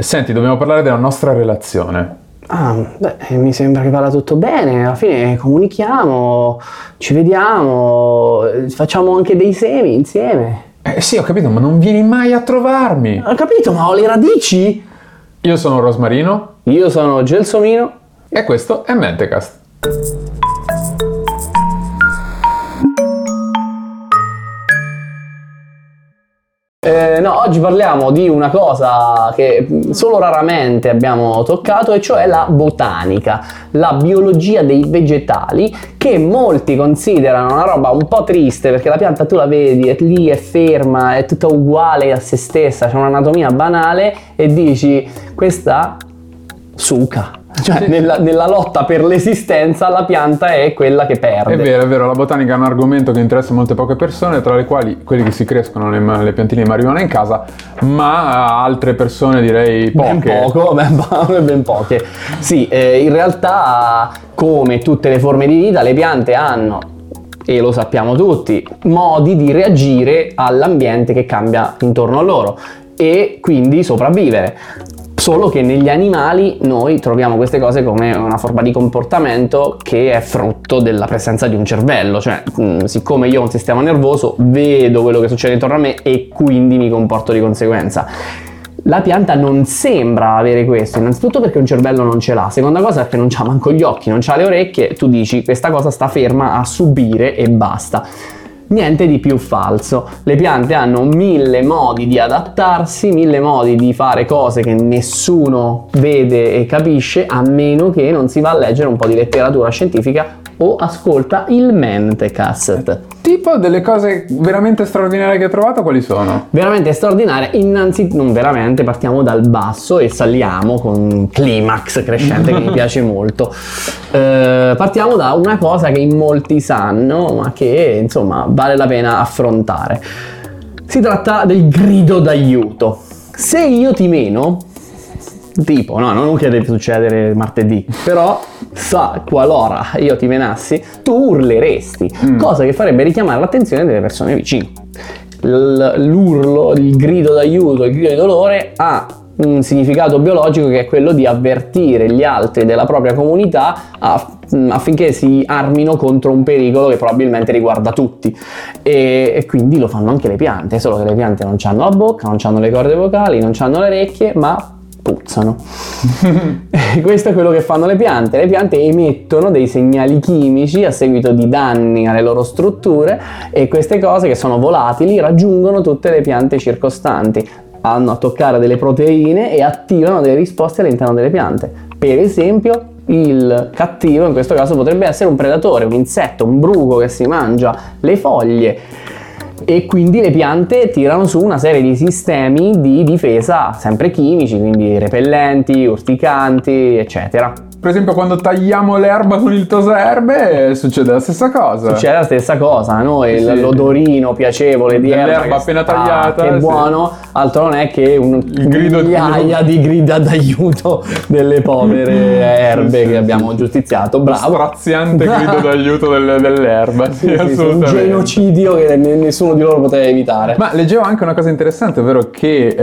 Senti, dobbiamo parlare della nostra relazione. Ah, beh, mi sembra che vada tutto bene, alla fine comunichiamo, ci vediamo, facciamo anche dei semi insieme. Sì, ho capito, ma non vieni mai a trovarmi. Ho capito, ma ho le radici. Io sono Rosmarino. Io sono Gelsomino. E questo è Mentecast. No, oggi parliamo di una cosa che solo raramente abbiamo toccato, e cioè la botanica, la biologia dei vegetali, che molti considerano una roba un po' triste, perché la pianta tu la vedi, è lì, è ferma, è tutta uguale a se stessa, c'è un'anatomia banale e dici questa suca. Cioè nella lotta per l'esistenza la pianta è quella che perde. È vero, la botanica è un argomento che interessa molte poche persone, tra le quali quelli che si crescono le piantine di marijuana in casa, ma altre persone direi poche. Ben poche. Sì, in realtà come tutte le forme di vita le piante hanno, e lo sappiamo tutti, modi di reagire all'ambiente che cambia intorno a loro e quindi sopravvivere. Solo che negli animali noi troviamo queste cose come una forma di comportamento che è frutto della presenza di un cervello, cioè siccome io ho un sistema nervoso vedo quello che succede intorno a me e quindi mi comporto di conseguenza. La pianta non sembra avere questo, innanzitutto perché un cervello non ce l'ha, seconda cosa perché non c'ha manco gli occhi, non c'ha le orecchie, tu dici questa cosa sta ferma a subire e basta. Niente di più falso, le piante hanno 1000 modi di adattarsi, 1000 modi di fare cose che nessuno vede e capisce, a meno che non si va a leggere un po' di letteratura scientifica o ascolta il Mentecast. Tipo delle cose veramente straordinarie che ho trovato, quali sono? Veramente straordinarie, innanzitutto, non veramente, partiamo dal basso e saliamo con un climax crescente che mi piace molto. Partiamo da una cosa che in molti sanno, ma che insomma vale la pena affrontare. Si tratta del grido d'aiuto. Se io ti meno, tipo, no, non che deve succedere martedì, però qualora io ti menassi, tu urleresti, cosa che farebbe richiamare l'attenzione delle persone vicine. L'urlo, il grido d'aiuto, il grido di dolore ha un significato biologico che è quello di avvertire gli altri della propria comunità affinché si armino contro un pericolo che probabilmente riguarda tutti, e quindi lo fanno anche le piante, solo che le piante non hanno la bocca, non hanno le corde vocali, non hanno le orecchie, ma puzzano. Questo è quello che fanno le piante. Le piante emettono dei segnali chimici a seguito di danni alle loro strutture, e queste cose, che sono volatili, raggiungono tutte le piante circostanti, vanno a toccare delle proteine e attivano delle risposte all'interno delle piante. Per esempio, il cattivo in questo caso potrebbe essere un predatore, un insetto, un bruco che si mangia le foglie. E quindi le piante tirano su una serie di sistemi di difesa, sempre chimici, quindi repellenti, urticanti, eccetera. Per esempio quando tagliamo l'erba con il tosaerbe succede la stessa cosa. Noi sì. L'odorino piacevole di erba appena tagliata, che è buono, altro non è che un migliaia di grida d'aiuto delle povere erbe che abbiamo giustiziato. Bravo. Straziante grido d'aiuto dell'erba, sì, assolutamente. Un genocidio che nessuno di loro poteva evitare. Ma leggevo anche una cosa interessante, ovvero che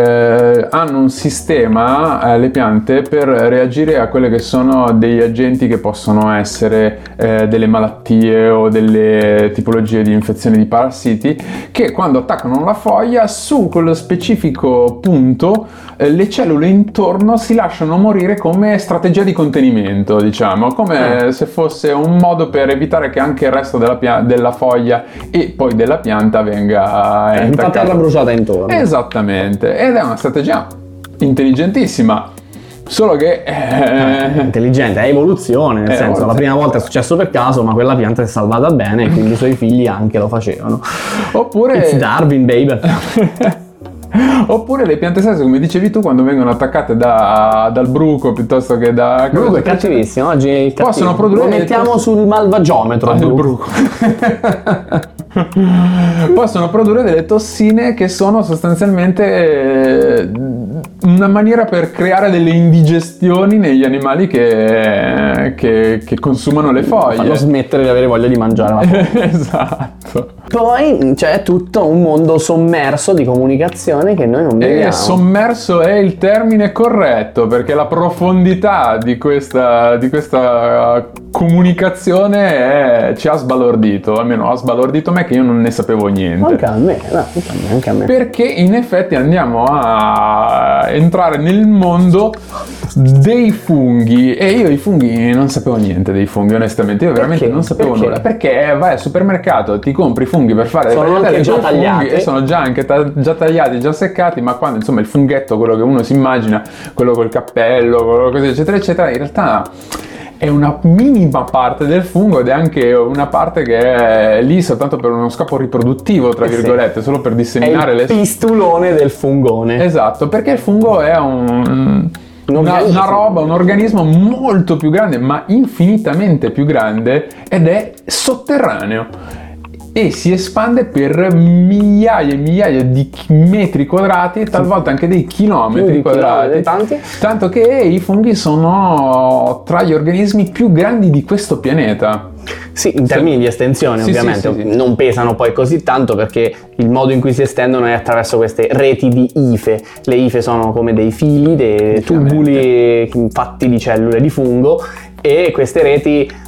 hanno un sistema, le piante, per reagire a quelle che sono degli agenti che possono essere delle malattie o delle tipologie di infezioni di parassiti, che quando attaccano la foglia, su quello specifico punto le cellule intorno si lasciano morire come strategia di contenimento, diciamo, come se fosse un modo per evitare che anche il resto della foglia e poi della pianta venga intaccata, terra bruciata intorno. Esattamente, ed è una strategia intelligentissima. Solo che intelligente, è evoluzione, nel senso la prima volta è successo per caso, ma quella pianta si è salvata bene e quindi i suoi figli anche lo facevano. Oppure It's Darwin, baby. Oppure le piante stesse, come dicevi tu, quando vengono attaccate dal bruco piuttosto che da... Bruco è cattivissimo, oggi è cattivo. Possono produrre... Lo mettiamo sul malvagiometro il bruco. Possono produrre delle tossine che sono sostanzialmente una maniera per creare delle indigestioni negli animali che consumano le foglie. Fanno smettere di avere voglia di mangiare la foglia. Esatto. Poi c'è tutto un mondo sommerso di comunicazione che noi non vediamo. E sommerso è il termine corretto, perché la profondità di questa comunicazione ci ha sbalordito, almeno ha sbalordito me, che io non ne sapevo niente. Anche a me. Perché in effetti andiamo a entrare nel mondo dei funghi, e io i funghi non sapevo niente dei funghi, onestamente. Io veramente non sapevo nulla, perché vai al supermercato, ti compri i funghi per fare sono anche già tagliati e sono già anche già tagliati, già seccati, ma quando insomma il funghetto, quello che uno si immagina, quello col cappello, quello così eccetera eccetera, in realtà è una minima parte del fungo, ed è anche una parte che è lì soltanto per uno scopo riproduttivo, tra virgolette, solo per disseminare le... È il pistolone del fungone. Esatto, perché il fungo è un organismo molto più grande, ma infinitamente più grande, ed è sotterraneo. E si espande per migliaia e migliaia di metri quadrati, talvolta anche dei chilometri quadrati, tanto che i funghi sono tra gli organismi più grandi di questo pianeta. Sì, in termini di estensione, ovviamente. Sì. Non pesano poi così tanto, perché il modo in cui si estendono è attraverso queste reti di ife. Le ife sono come dei fili, dei tubuli fatti di cellule di fungo, e queste reti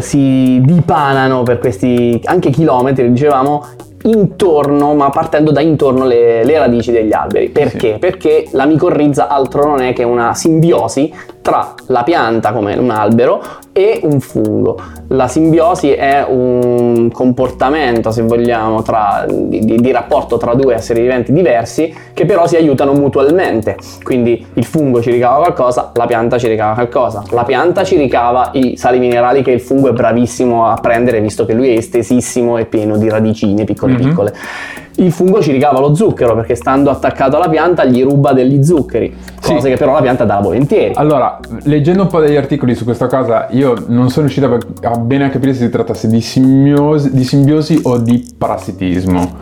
si dipanano per questi anche chilometri, dicevamo, intorno, ma partendo da intorno le radici degli alberi. Perché? Sì. Perché la micorriza altro non è che una simbiosi tra la pianta, come un albero, e un fungo. La simbiosi è un comportamento, se vogliamo, di rapporto tra due esseri viventi diversi, che però si aiutano mutualmente. Quindi il fungo ci ricava qualcosa, la pianta ci ricava qualcosa. La pianta ci ricava i sali minerali che il fungo è bravissimo a prendere, visto che lui è estesissimo e pieno di radicine piccole piccole. Il fungo ci ricava lo zucchero, perché stando attaccato alla pianta gli ruba degli zuccheri, cose che però la pianta dà volentieri. Allora, leggendo un po' degli articoli su questa cosa, io non sono riuscito a bene a capire se si trattasse di simbiosi o di parassitismo.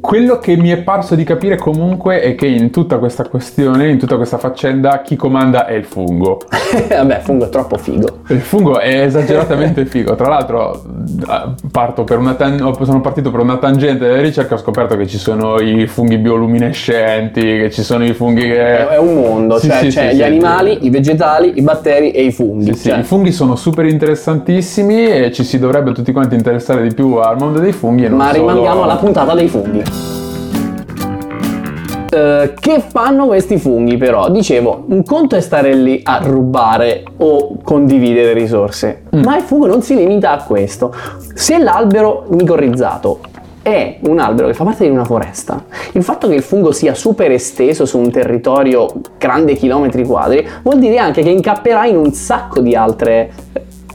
Quello che mi è parso di capire comunque è che in tutta questa questione, in tutta questa faccenda, chi comanda è il fungo. Vabbè, il fungo è troppo figo. Il fungo è esageratamente figo. Tra l'altro sono partito per una tangente della ricerca, ho scoperto che ci sono i funghi bioluminescenti, che ci sono i funghi che... È un mondo, gli animali, i vegetali, i batteri e i funghi. I funghi sono super interessantissimi e ci si dovrebbe tutti quanti interessare di più al mondo dei funghi, e non ma solo... rimandiamo alla puntata dei funghi. Che fanno questi funghi però? Dicevo, un conto è stare lì a rubare o condividere risorse, ma il fungo non si limita a questo. Se l'albero micorrizzato è un albero che fa parte di una foresta, il fatto che il fungo sia super esteso su un territorio grande chilometri quadri vuol dire anche che incapperà in un sacco di altre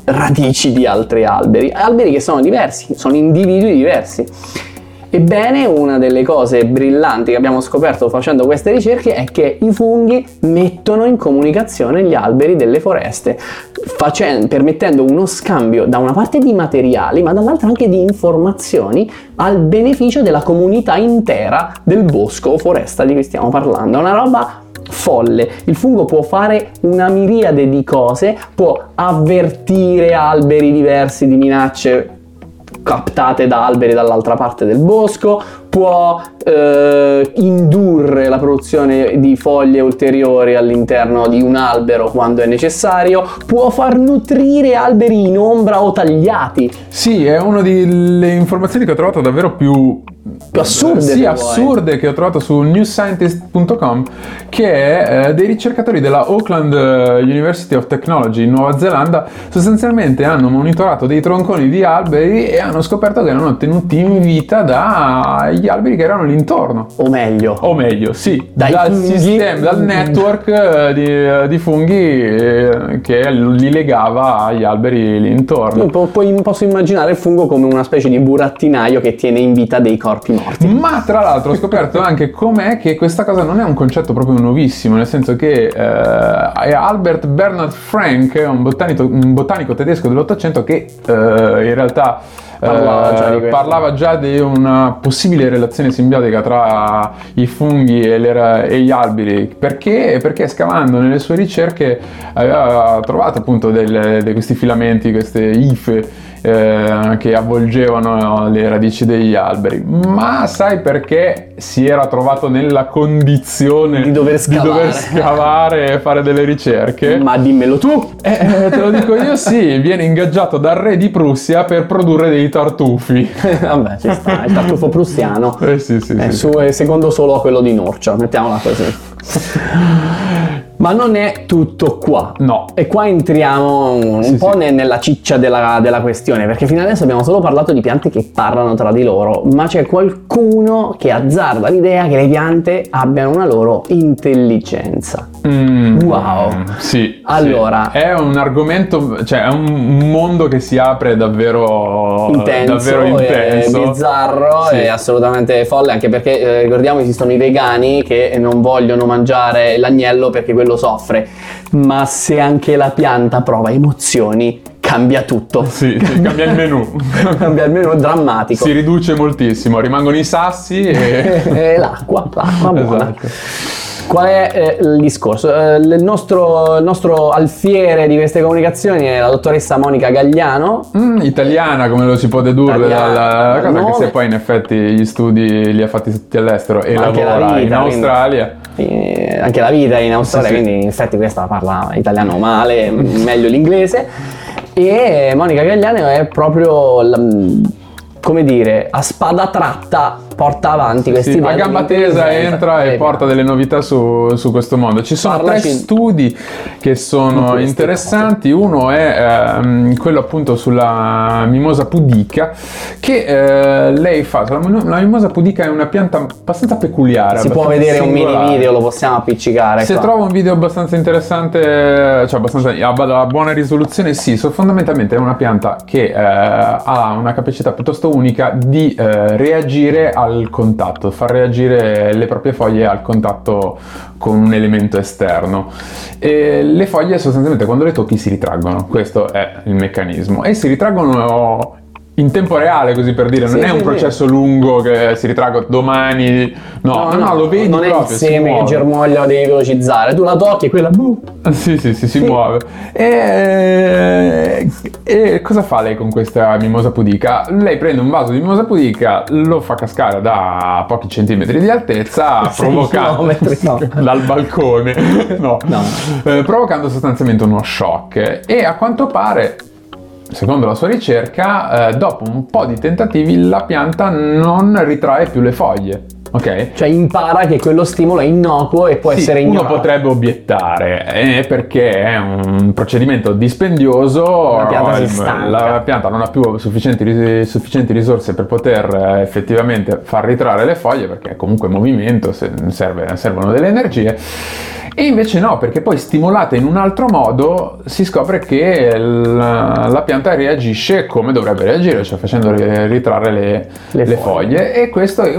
radici di altri alberi che sono diversi, sono individui diversi. Ebbene, una delle cose brillanti che abbiamo scoperto facendo queste ricerche è che i funghi mettono in comunicazione gli alberi delle foreste, permettendo uno scambio da una parte di materiali, ma dall'altra anche di informazioni, al beneficio della comunità intera del bosco o foresta di cui stiamo parlando. È una roba folle. Il fungo può fare una miriade di cose, può avvertire alberi diversi di minacce captate da alberi dall'altra parte del bosco, può indurre la produzione di foglie ulteriori all'interno di un albero quando è necessario, può far nutrire alberi in ombra o tagliati. Sì, è una delle informazioni che ho trovato davvero più assurde, che ho trovato su newscientist.com, che è dei ricercatori della Auckland University of Technology in Nuova Zelanda. Sostanzialmente hanno monitorato dei tronconi di alberi e hanno scoperto che erano tenuti in vita dagli alberi che erano lì intorno, o meglio sì, dal sistema, dal network di funghi che li legava agli alberi lì intorno. Poi posso immaginare il fungo come una specie di burattinaio che tiene in vita dei corpi morti. Ma tra l'altro ho scoperto anche com'è che questa cosa non è un concetto proprio nuovissimo, nel senso che Albert Bernard Frank, un botanico tedesco dell'Ottocento, che in realtà parlava già di una possibile relazione simbiotica tra i funghi e gli alberi, perché scavando nelle sue ricerche aveva trovato appunto questi filamenti, queste ife che avvolgevano le radici degli alberi, ma sai perché si era trovato nella condizione di dover scavare e fare delle ricerche? Ma dimmelo tu! Te lo dico io, sì, viene ingaggiato dal re di Prussia per produrre dei tartufi. Vabbè, ci sta, il tartufo prussiano sì. Secondo solo a quello di Norcia, mettiamola così. Ma non è tutto qua. No. E qua entriamo nella ciccia della questione, perché fino adesso abbiamo solo parlato di piante che parlano tra di loro, ma c'è qualcuno che azzarda l'idea che le piante abbiano una loro intelligenza. Wow. Sì. Allora. Sì. È un argomento, cioè è un mondo che si apre davvero intenso. Davvero intenso. È bizzarro, sì. È assolutamente folle, anche perché ricordiamo che esistono i vegani che non vogliono mangiare l'agnello perché quello soffre, ma se anche la pianta prova emozioni cambia tutto. Sì, cambia il menù. Cambia il menù, drammatico. Si riduce moltissimo, rimangono i sassi e l'acqua buona. Esatto. Qual è il discorso? Il nostro alfiere di queste comunicazioni è la dottoressa Monica Gagliano, italiana, come lo si può dedurre dalla cosa, anche se poi in effetti gli studi li ha fatti tutti all'estero e lavora in Australia. Anche la vita in Australia, quindi in effetti questa parla italiano male, meglio l'inglese. E Monica Gagliano è proprio a spada tratta porta avanti questi a gamba tesa, entra e porta delle novità su questo mondo. Ci sono tre studi che sono interessanti. Uno è quello appunto sulla mimosa pudica che lei fa. La mimosa pudica è una pianta abbastanza peculiare, si può vedere singolare. Un mini video lo possiamo appiccicare se trova un video abbastanza interessante, cioè abbastanza a buona risoluzione. Fondamentalmente è una pianta che ha una capacità piuttosto unica di reagire al contatto, far reagire le proprie foglie al contatto con un elemento esterno, e le foglie sostanzialmente quando le tocchi si ritraggono, questo è il meccanismo, e si ritraggono in tempo reale, così per dire, non è un processo lungo che si ritraggo domani, no, lo vedi, non proprio, è il seme che germoglia, lo devi velocizzare, tu la tocchi e quella si muove. E cosa fa lei con questa mimosa pudica? Lei prende un vaso di mimosa pudica, lo fa cascare da pochi centimetri di altezza, provocando sostanzialmente uno shock, e a quanto pare, secondo la sua ricerca, dopo un po' di tentativi la pianta non ritrae più le foglie. Ok? Cioè impara che quello stimolo è innocuo e può essere ignorato. Uno potrebbe obiettare, perché è un procedimento dispendioso, la pianta non ha più sufficienti risorse per poter effettivamente far ritrarre le foglie, perché comunque in movimento servono delle energie. E invece no, perché poi stimolata in un altro modo si scopre che la pianta reagisce come dovrebbe reagire, cioè facendo ritrarre le foglie. E questo è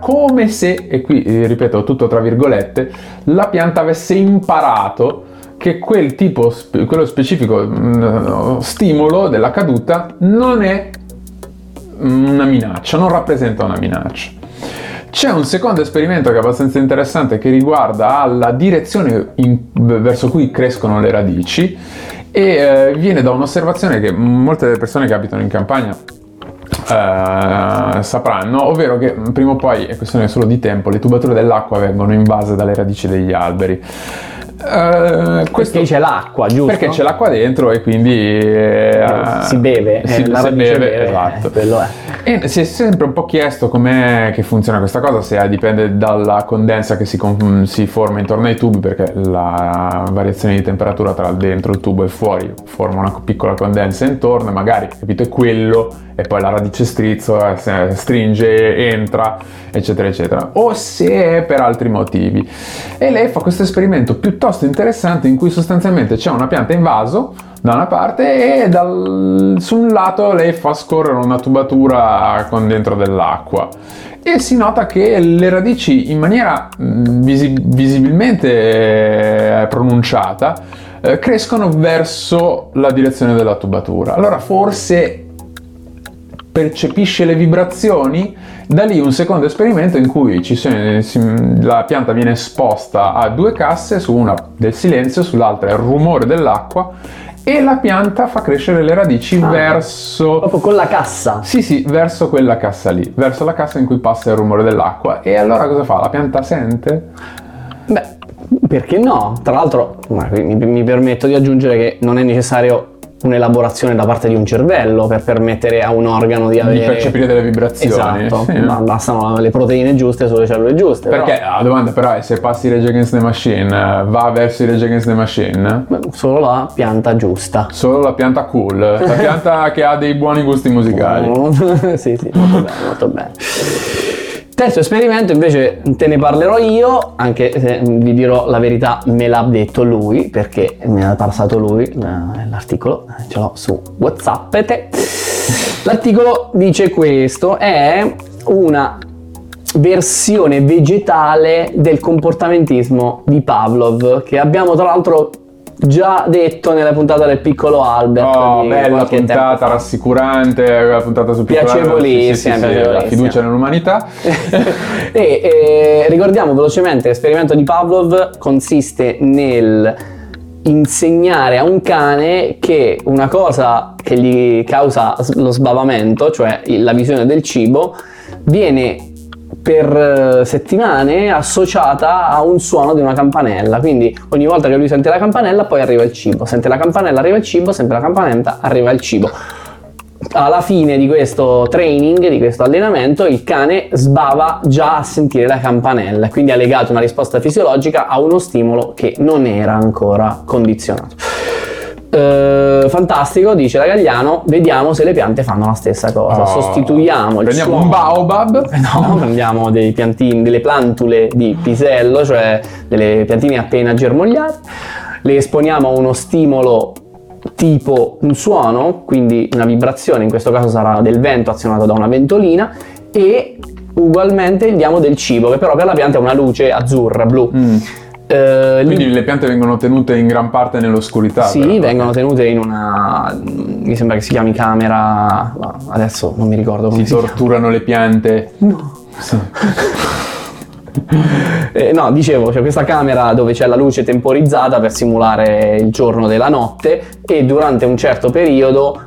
come se, e qui ripeto tutto tra virgolette, la pianta avesse imparato che quello specifico stimolo della caduta non è una minaccia, non rappresenta una minaccia. C'è un secondo esperimento che è abbastanza interessante, che riguarda la direzione verso cui crescono le radici, e viene da un'osservazione che molte delle persone che abitano in campagna sapranno, ovvero che prima o poi, è questione solo di tempo, le tubature dell'acqua vengono invase dalle radici degli alberi. Perché c'è l'acqua, giusto? Perché c'è l'acqua dentro e quindi si beve, si beve. Esatto. Quello è. E si è sempre un po' chiesto com'è che funziona questa cosa, se dipende dalla condensa che si forma intorno ai tubi, perché la variazione di temperatura tra dentro il tubo e fuori forma una piccola condensa intorno, magari è quello, e poi la radice stringe, entra, eccetera eccetera, o se è per altri motivi. E lei fa questo esperimento piuttosto interessante in cui sostanzialmente c'è una pianta in vaso da una parte e su un lato lei fa scorrere una tubatura con dentro dell'acqua, e si nota che le radici in maniera visibilmente pronunciata crescono verso la direzione della tubatura. Allora forse percepisce le vibrazioni. Da lì un secondo esperimento in cui la pianta viene esposta a due casse, su una del silenzio, sull'altra il rumore dell'acqua, e la pianta fa crescere le radici verso... proprio con la cassa? Sì, verso quella cassa lì, verso la cassa in cui passa il rumore dell'acqua. E allora cosa fa? La pianta sente? Beh, perché no? Tra l'altro mi permetto di aggiungere che non è necessario un'elaborazione da parte di un cervello per permettere a un organo di avere, di percepire delle vibrazioni. Esatto, sì. Bastano le proteine giuste sulle cellule giuste. Perché però... la domanda però è: se passi Rage Against the Machine, va verso i Rage Against the Machine? Beh, solo la pianta giusta, solo la pianta cool, la pianta che ha dei buoni gusti musicali. Sì, molto bene, molto bene. Terzo esperimento invece te ne parlerò io, anche se vi dirò la verità, me l'ha detto lui, perché me l'ha passato lui l'articolo, ce l'ho su WhatsApp. L'articolo dice questo: è una versione vegetale del comportamentismo di Pavlov, che abbiamo tra l'altro già detto nella puntata del piccolo Albert. Oh, bella puntata, rassicurante, la puntata su piccolo Albert. Piacevolissima. La fiducia nell'umanità. E ricordiamo velocemente: l'esperimento di Pavlov consiste nel insegnare a un cane che una cosa che gli causa lo sbavamento, cioè la visione del cibo, viene per settimane associata a un suono di una campanella. Quindi ogni volta che lui sente la campanella, poi arriva il cibo, sente la campanella, arriva il cibo, sente la campanella, arriva il cibo. Alla fine di questo training, di questo allenamento, il cane sbava già a sentire la campanella, quindi ha legato una risposta fisiologica a uno stimolo che non era ancora condizionato. Fantastico, dice la Gagliano. Vediamo se le piante fanno la stessa cosa. Sostituiamo il suono. Prendiamo un baobab? No, prendiamo dei piantini, delle plantule di pisello, cioè delle piantine appena germogliate. Le esponiamo a uno stimolo tipo un suono, quindi una vibrazione, in questo caso sarà del vento azionato da una ventolina, e ugualmente diamo del cibo, che però per la pianta è una luce azzurra, blu. Quindi le piante vengono tenute in gran parte nell'oscurità. Sì, però vengono tenute in una, mi sembra che si chiami camera, adesso non mi ricordo come si torturano chiama. Le piante. No. Sì. No, dicevo, c'è questa camera dove c'è la luce temporizzata per simulare il giorno della notte, e durante un certo periodo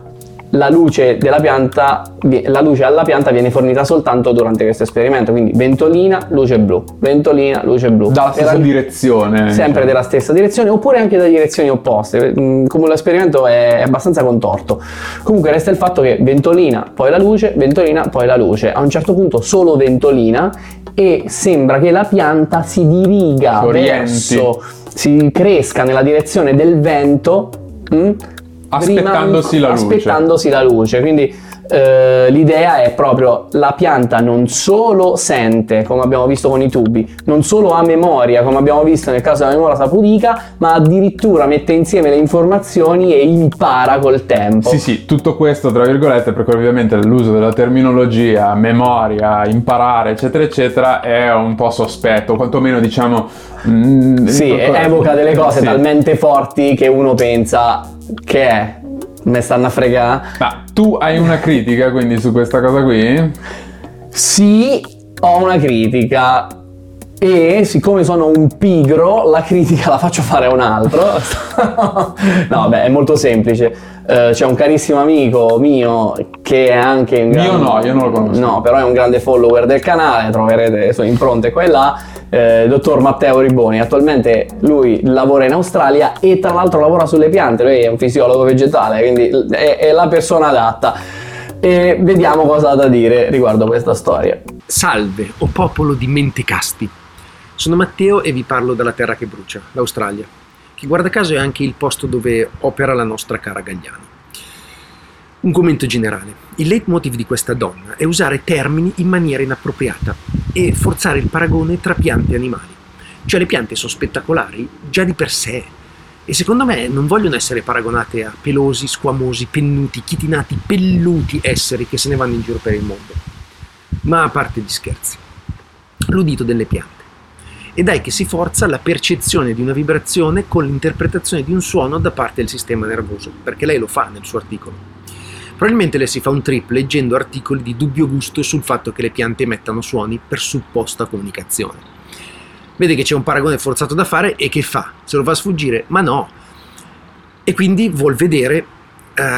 la luce alla pianta viene fornita soltanto durante questo esperimento, quindi ventolina, luce blu, ventolina, luce blu, dalla stessa direzione, sempre della stessa direzione, oppure anche da direzioni opposte. Come l'esperimento è abbastanza contorto, comunque resta il fatto che ventolina, poi la luce, ventolina, poi la luce, a un certo punto solo ventolina, e sembra che la pianta si diriga verso, si cresca nella direzione del vento, aspettandosi la luce. Quindi l'idea è proprio: la pianta non solo sente, come abbiamo visto con i tubi, non solo ha memoria, come abbiamo visto nel caso della mimosa pudica, ma addirittura mette insieme le informazioni e impara col tempo. Sì, tutto questo tra virgolette, perché ovviamente l'uso della terminologia memoria, imparare, eccetera eccetera, è un po' sospetto, quantomeno diciamo evoca delle cose talmente forti che uno pensa che è, me stanno a fregare. Ma tu hai una critica quindi su questa cosa qui? Sì, ho una critica, e siccome sono un pigro la critica la faccio fare a un altro. No, beh, è molto semplice. C'è un carissimo amico mio che è anche un grande... io non lo conosco. No, però è un grande follower del canale, troverete le sue impronte qua e là. Dottor Matteo Riboni. Attualmente lui lavora in Australia e tra l'altro lavora sulle piante, lui è un fisiologo vegetale, quindi è la persona adatta, e vediamo cosa ha da dire riguardo questa storia. Salve, o popolo di mentecasti, sono Matteo e vi parlo dalla terra che brucia, l'Australia, che guarda caso è anche il posto dove opera la nostra cara Gagliano. Un commento generale: il leitmotiv di questa donna è usare termini in maniera inappropriata e forzare il paragone tra piante e animali. Cioè, le piante sono spettacolari già di per sé, e secondo me non vogliono essere paragonate a pelosi, squamosi, pennuti, chitinati, pelluti esseri che se ne vanno in giro per il mondo. Ma a parte gli scherzi, l'udito delle piante ed è che si forza la percezione di una vibrazione con l'interpretazione di un suono da parte del sistema nervoso, perché lei lo fa nel suo articolo. Probabilmente lei si fa un trip leggendo articoli di dubbio gusto sul fatto che le piante emettano suoni per supposta comunicazione. Vede che c'è un paragone forzato da fare e che fa? Se lo fa sfuggire? Ma no! E quindi vuol vedere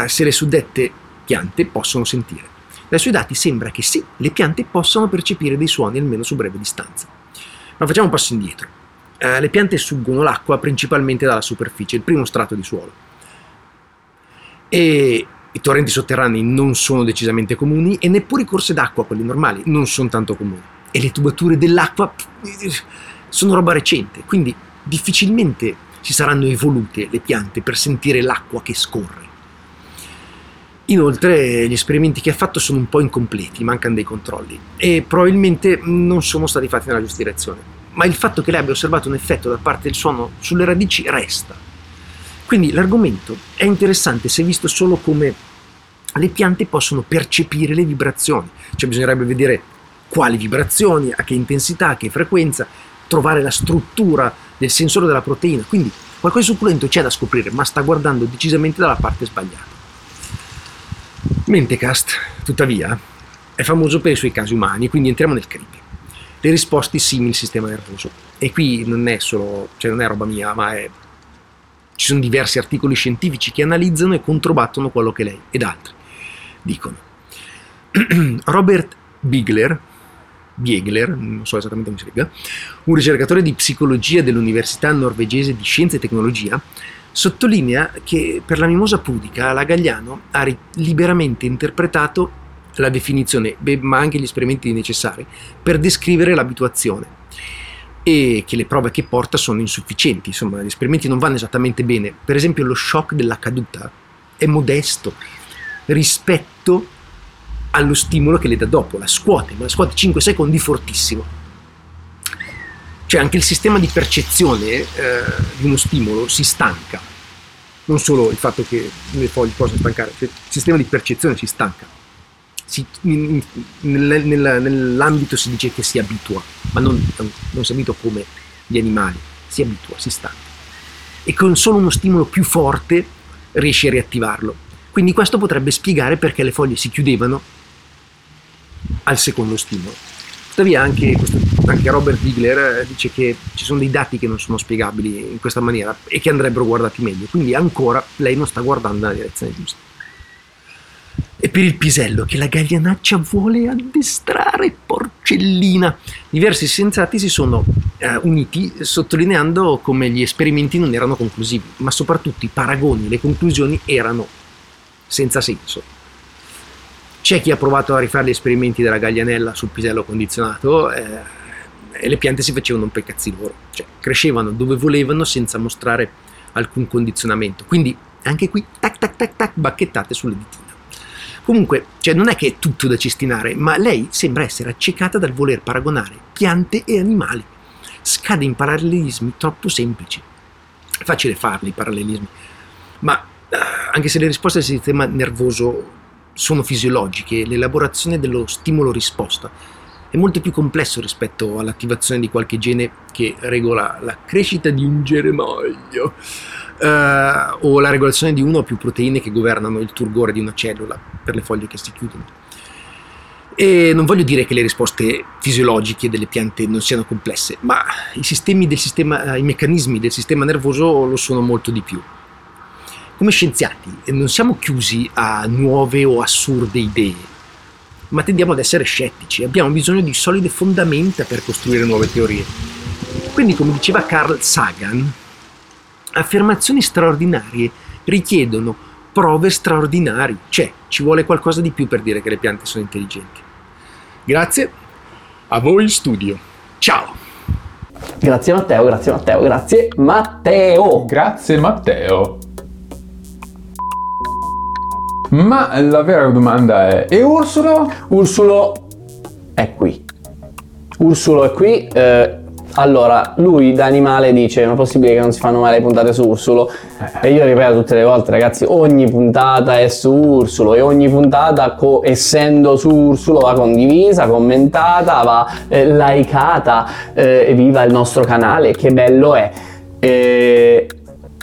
se le suddette piante possono sentire. Dai suoi dati sembra che sì, le piante possano percepire dei suoni almeno su breve distanza. Ma facciamo un passo indietro. Le piante suggono l'acqua principalmente dalla superficie, il primo strato di suolo. E i torrenti sotterranei non sono decisamente comuni e neppure i corsi d'acqua, quelli normali, non sono tanto comuni. E le tubature dell'acqua sono roba recente, quindi difficilmente si saranno evolute le piante per sentire l'acqua che scorre. Inoltre gli esperimenti che ha fatto sono un po' incompleti, mancano dei controlli e probabilmente non sono stati fatti nella giusta direzione. Ma il fatto che lei abbia osservato un effetto da parte del suono sulle radici resta. Quindi l'argomento è interessante se visto solo come le piante possono percepire le vibrazioni, cioè bisognerebbe vedere quali vibrazioni, a che intensità, a che frequenza, trovare la struttura del sensore della proteina, quindi qualcosa di succulento c'è da scoprire, ma sta guardando decisamente dalla parte sbagliata. Mentecast, tuttavia, è famoso per i suoi casi umani, quindi entriamo nel creepy. Le risposte simili al sistema nervoso, e qui non è solo, cioè non è roba mia, ma è... Ci sono diversi articoli scientifici che analizzano e controbattono quello che lei ed altri dicono. Robert Biegler, non so esattamente come si dica, un ricercatore di psicologia dell'Università norvegese di Scienze e Tecnologia, sottolinea che per la mimosa pudica la Gagliano ha liberamente interpretato la definizione, ma anche gli esperimenti necessari, per descrivere l'abituazione e che le prove che porta sono insufficienti, insomma gli esperimenti non vanno esattamente bene. Per esempio lo shock della caduta è modesto rispetto allo stimolo che le dà dopo, la scuote, ma la scuote 5 secondi fortissimo. Cioè anche il sistema di percezione di uno stimolo si stanca, non solo il fatto che le foglie possono stancare, cioè il sistema di percezione si stanca. Nell'ambito si dice che si abitua, ma non si abitua come gli animali, si abitua, si stanca. E con solo uno stimolo più forte riesce a riattivarlo. Quindi questo potrebbe spiegare perché le foglie si chiudevano al secondo stimolo. Tuttavia anche Robert Biegler dice che ci sono dei dati che non sono spiegabili in questa maniera e che andrebbero guardati meglio, quindi ancora lei non sta guardando nella direzione giusta. E per il pisello che la gaglianaccia vuole addestrare, porcellina, diversi scienziati si sono uniti sottolineando come gli esperimenti non erano conclusivi, ma soprattutto i paragoni, le conclusioni erano senza senso. C'è chi ha provato a rifare gli esperimenti della Gaglianella sul pisello condizionato e le piante si facevano un po' i cazzi loro, cioè crescevano dove volevano senza mostrare alcun condizionamento, quindi anche qui tac bacchettate sulle ditine. Comunque, cioè, non è che è tutto da cestinare, ma lei sembra essere accecata dal voler paragonare piante e animali, scade in parallelismi troppo semplici. È facile farli i parallelismi, ma anche se le risposte del sistema nervoso sono fisiologiche, l'elaborazione dello stimolo-risposta è molto più complesso rispetto all'attivazione di qualche gene che regola la crescita di un germoglio o la regolazione di una o più proteine che governano il turgore di una cellula per le foglie che si chiudono. E non voglio dire che le risposte fisiologiche delle piante non siano complesse, ma i meccanismi del sistema nervoso lo sono molto di più. Come scienziati non siamo chiusi a nuove o assurde idee, ma tendiamo ad essere scettici, abbiamo bisogno di solide fondamenta per costruire nuove teorie. Quindi, come diceva Carl Sagan, affermazioni straordinarie richiedono prove straordinarie, cioè ci vuole qualcosa di più per dire che le piante sono intelligenti. Grazie, a voi in studio. Ciao! Grazie Matteo, grazie Matteo, grazie Matteo! Grazie Matteo! Ma la vera domanda è: e Ursulo? Ursulo è qui. Ursulo è qui. Allora, lui da animale dice: ma è possibile che non si fanno male le puntate su Ursulo? E io ripeto tutte le volte, ragazzi, ogni puntata è su Ursulo, e ogni puntata, essendo su Ursulo, va condivisa, commentata, va likeata, viva il nostro canale, che bello è!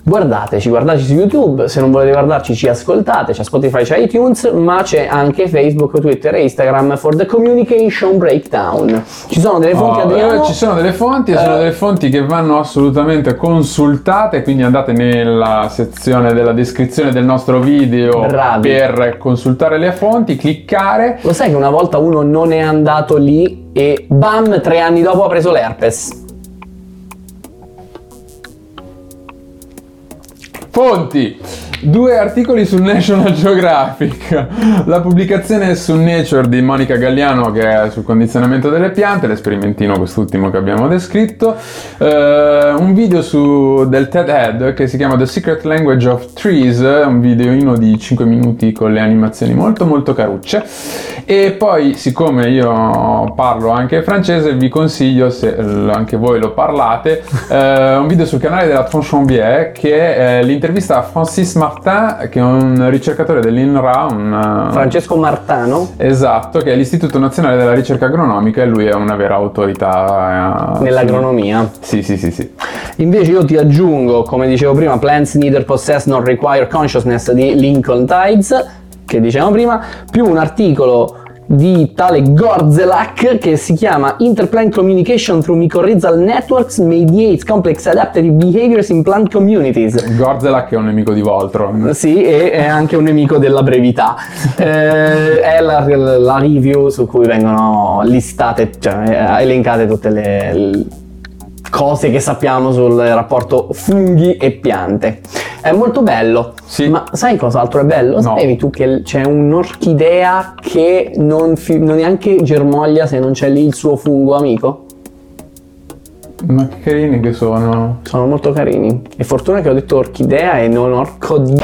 Guardateci su YouTube, se non volete guardarci ci ascoltate, c'è Spotify, c'è iTunes, ma c'è anche Facebook, Twitter e Instagram for the Communication Breakdown. Ci sono delle fonti, Adriano? Ci sono delle fonti, sono delle fonti che vanno assolutamente consultate, quindi andate nella sezione della descrizione del nostro video per consultare le fonti, cliccare. Lo sai che una volta uno non è andato lì e bam, 3 anni dopo ha preso l'herpes? Fonti: 2 articoli sul National Geographic, la pubblicazione su Nature di Monica Gagliano che è sul condizionamento delle piante, l'esperimentino quest'ultimo che abbiamo descritto, un video del TED-Ed che si chiama The Secret Language of Trees, un videoino di 5 minuti con le animazioni molto molto carucce. E poi, siccome io parlo anche francese, vi consiglio, se anche voi lo parlate, un video sul canale della Tronchambier che è l'intervista a Francis Ma, che è un ricercatore dell'INRA, Francesco Martano, esatto, che è l'Istituto Nazionale della Ricerca Agronomica, e lui è una vera autorità nell'agronomia. Sì. Invece io ti aggiungo, come dicevo prima, Plants Neither Possess Nor Require Consciousness di Lincoln Tides, che dicevamo prima, più un articolo di tale Gorzelak che si chiama Interplant Communication through Mycorrhizal Networks Mediates Complex Adaptive Behaviors in Plant Communities. Gorzelak è un nemico di Voltron. Sì, e è anche un nemico della brevità. È la review su cui vengono listate, cioè elencate tutte le cose che sappiamo sul rapporto funghi e piante. È molto bello, sì. Ma sai cos'altro è bello? No. Sapevi tu che c'è un'orchidea che non neanche germoglia se non c'è lì il suo fungo amico? Ma che carini che sono! Sono molto carini. E fortuna che ho detto orchidea e non orco di...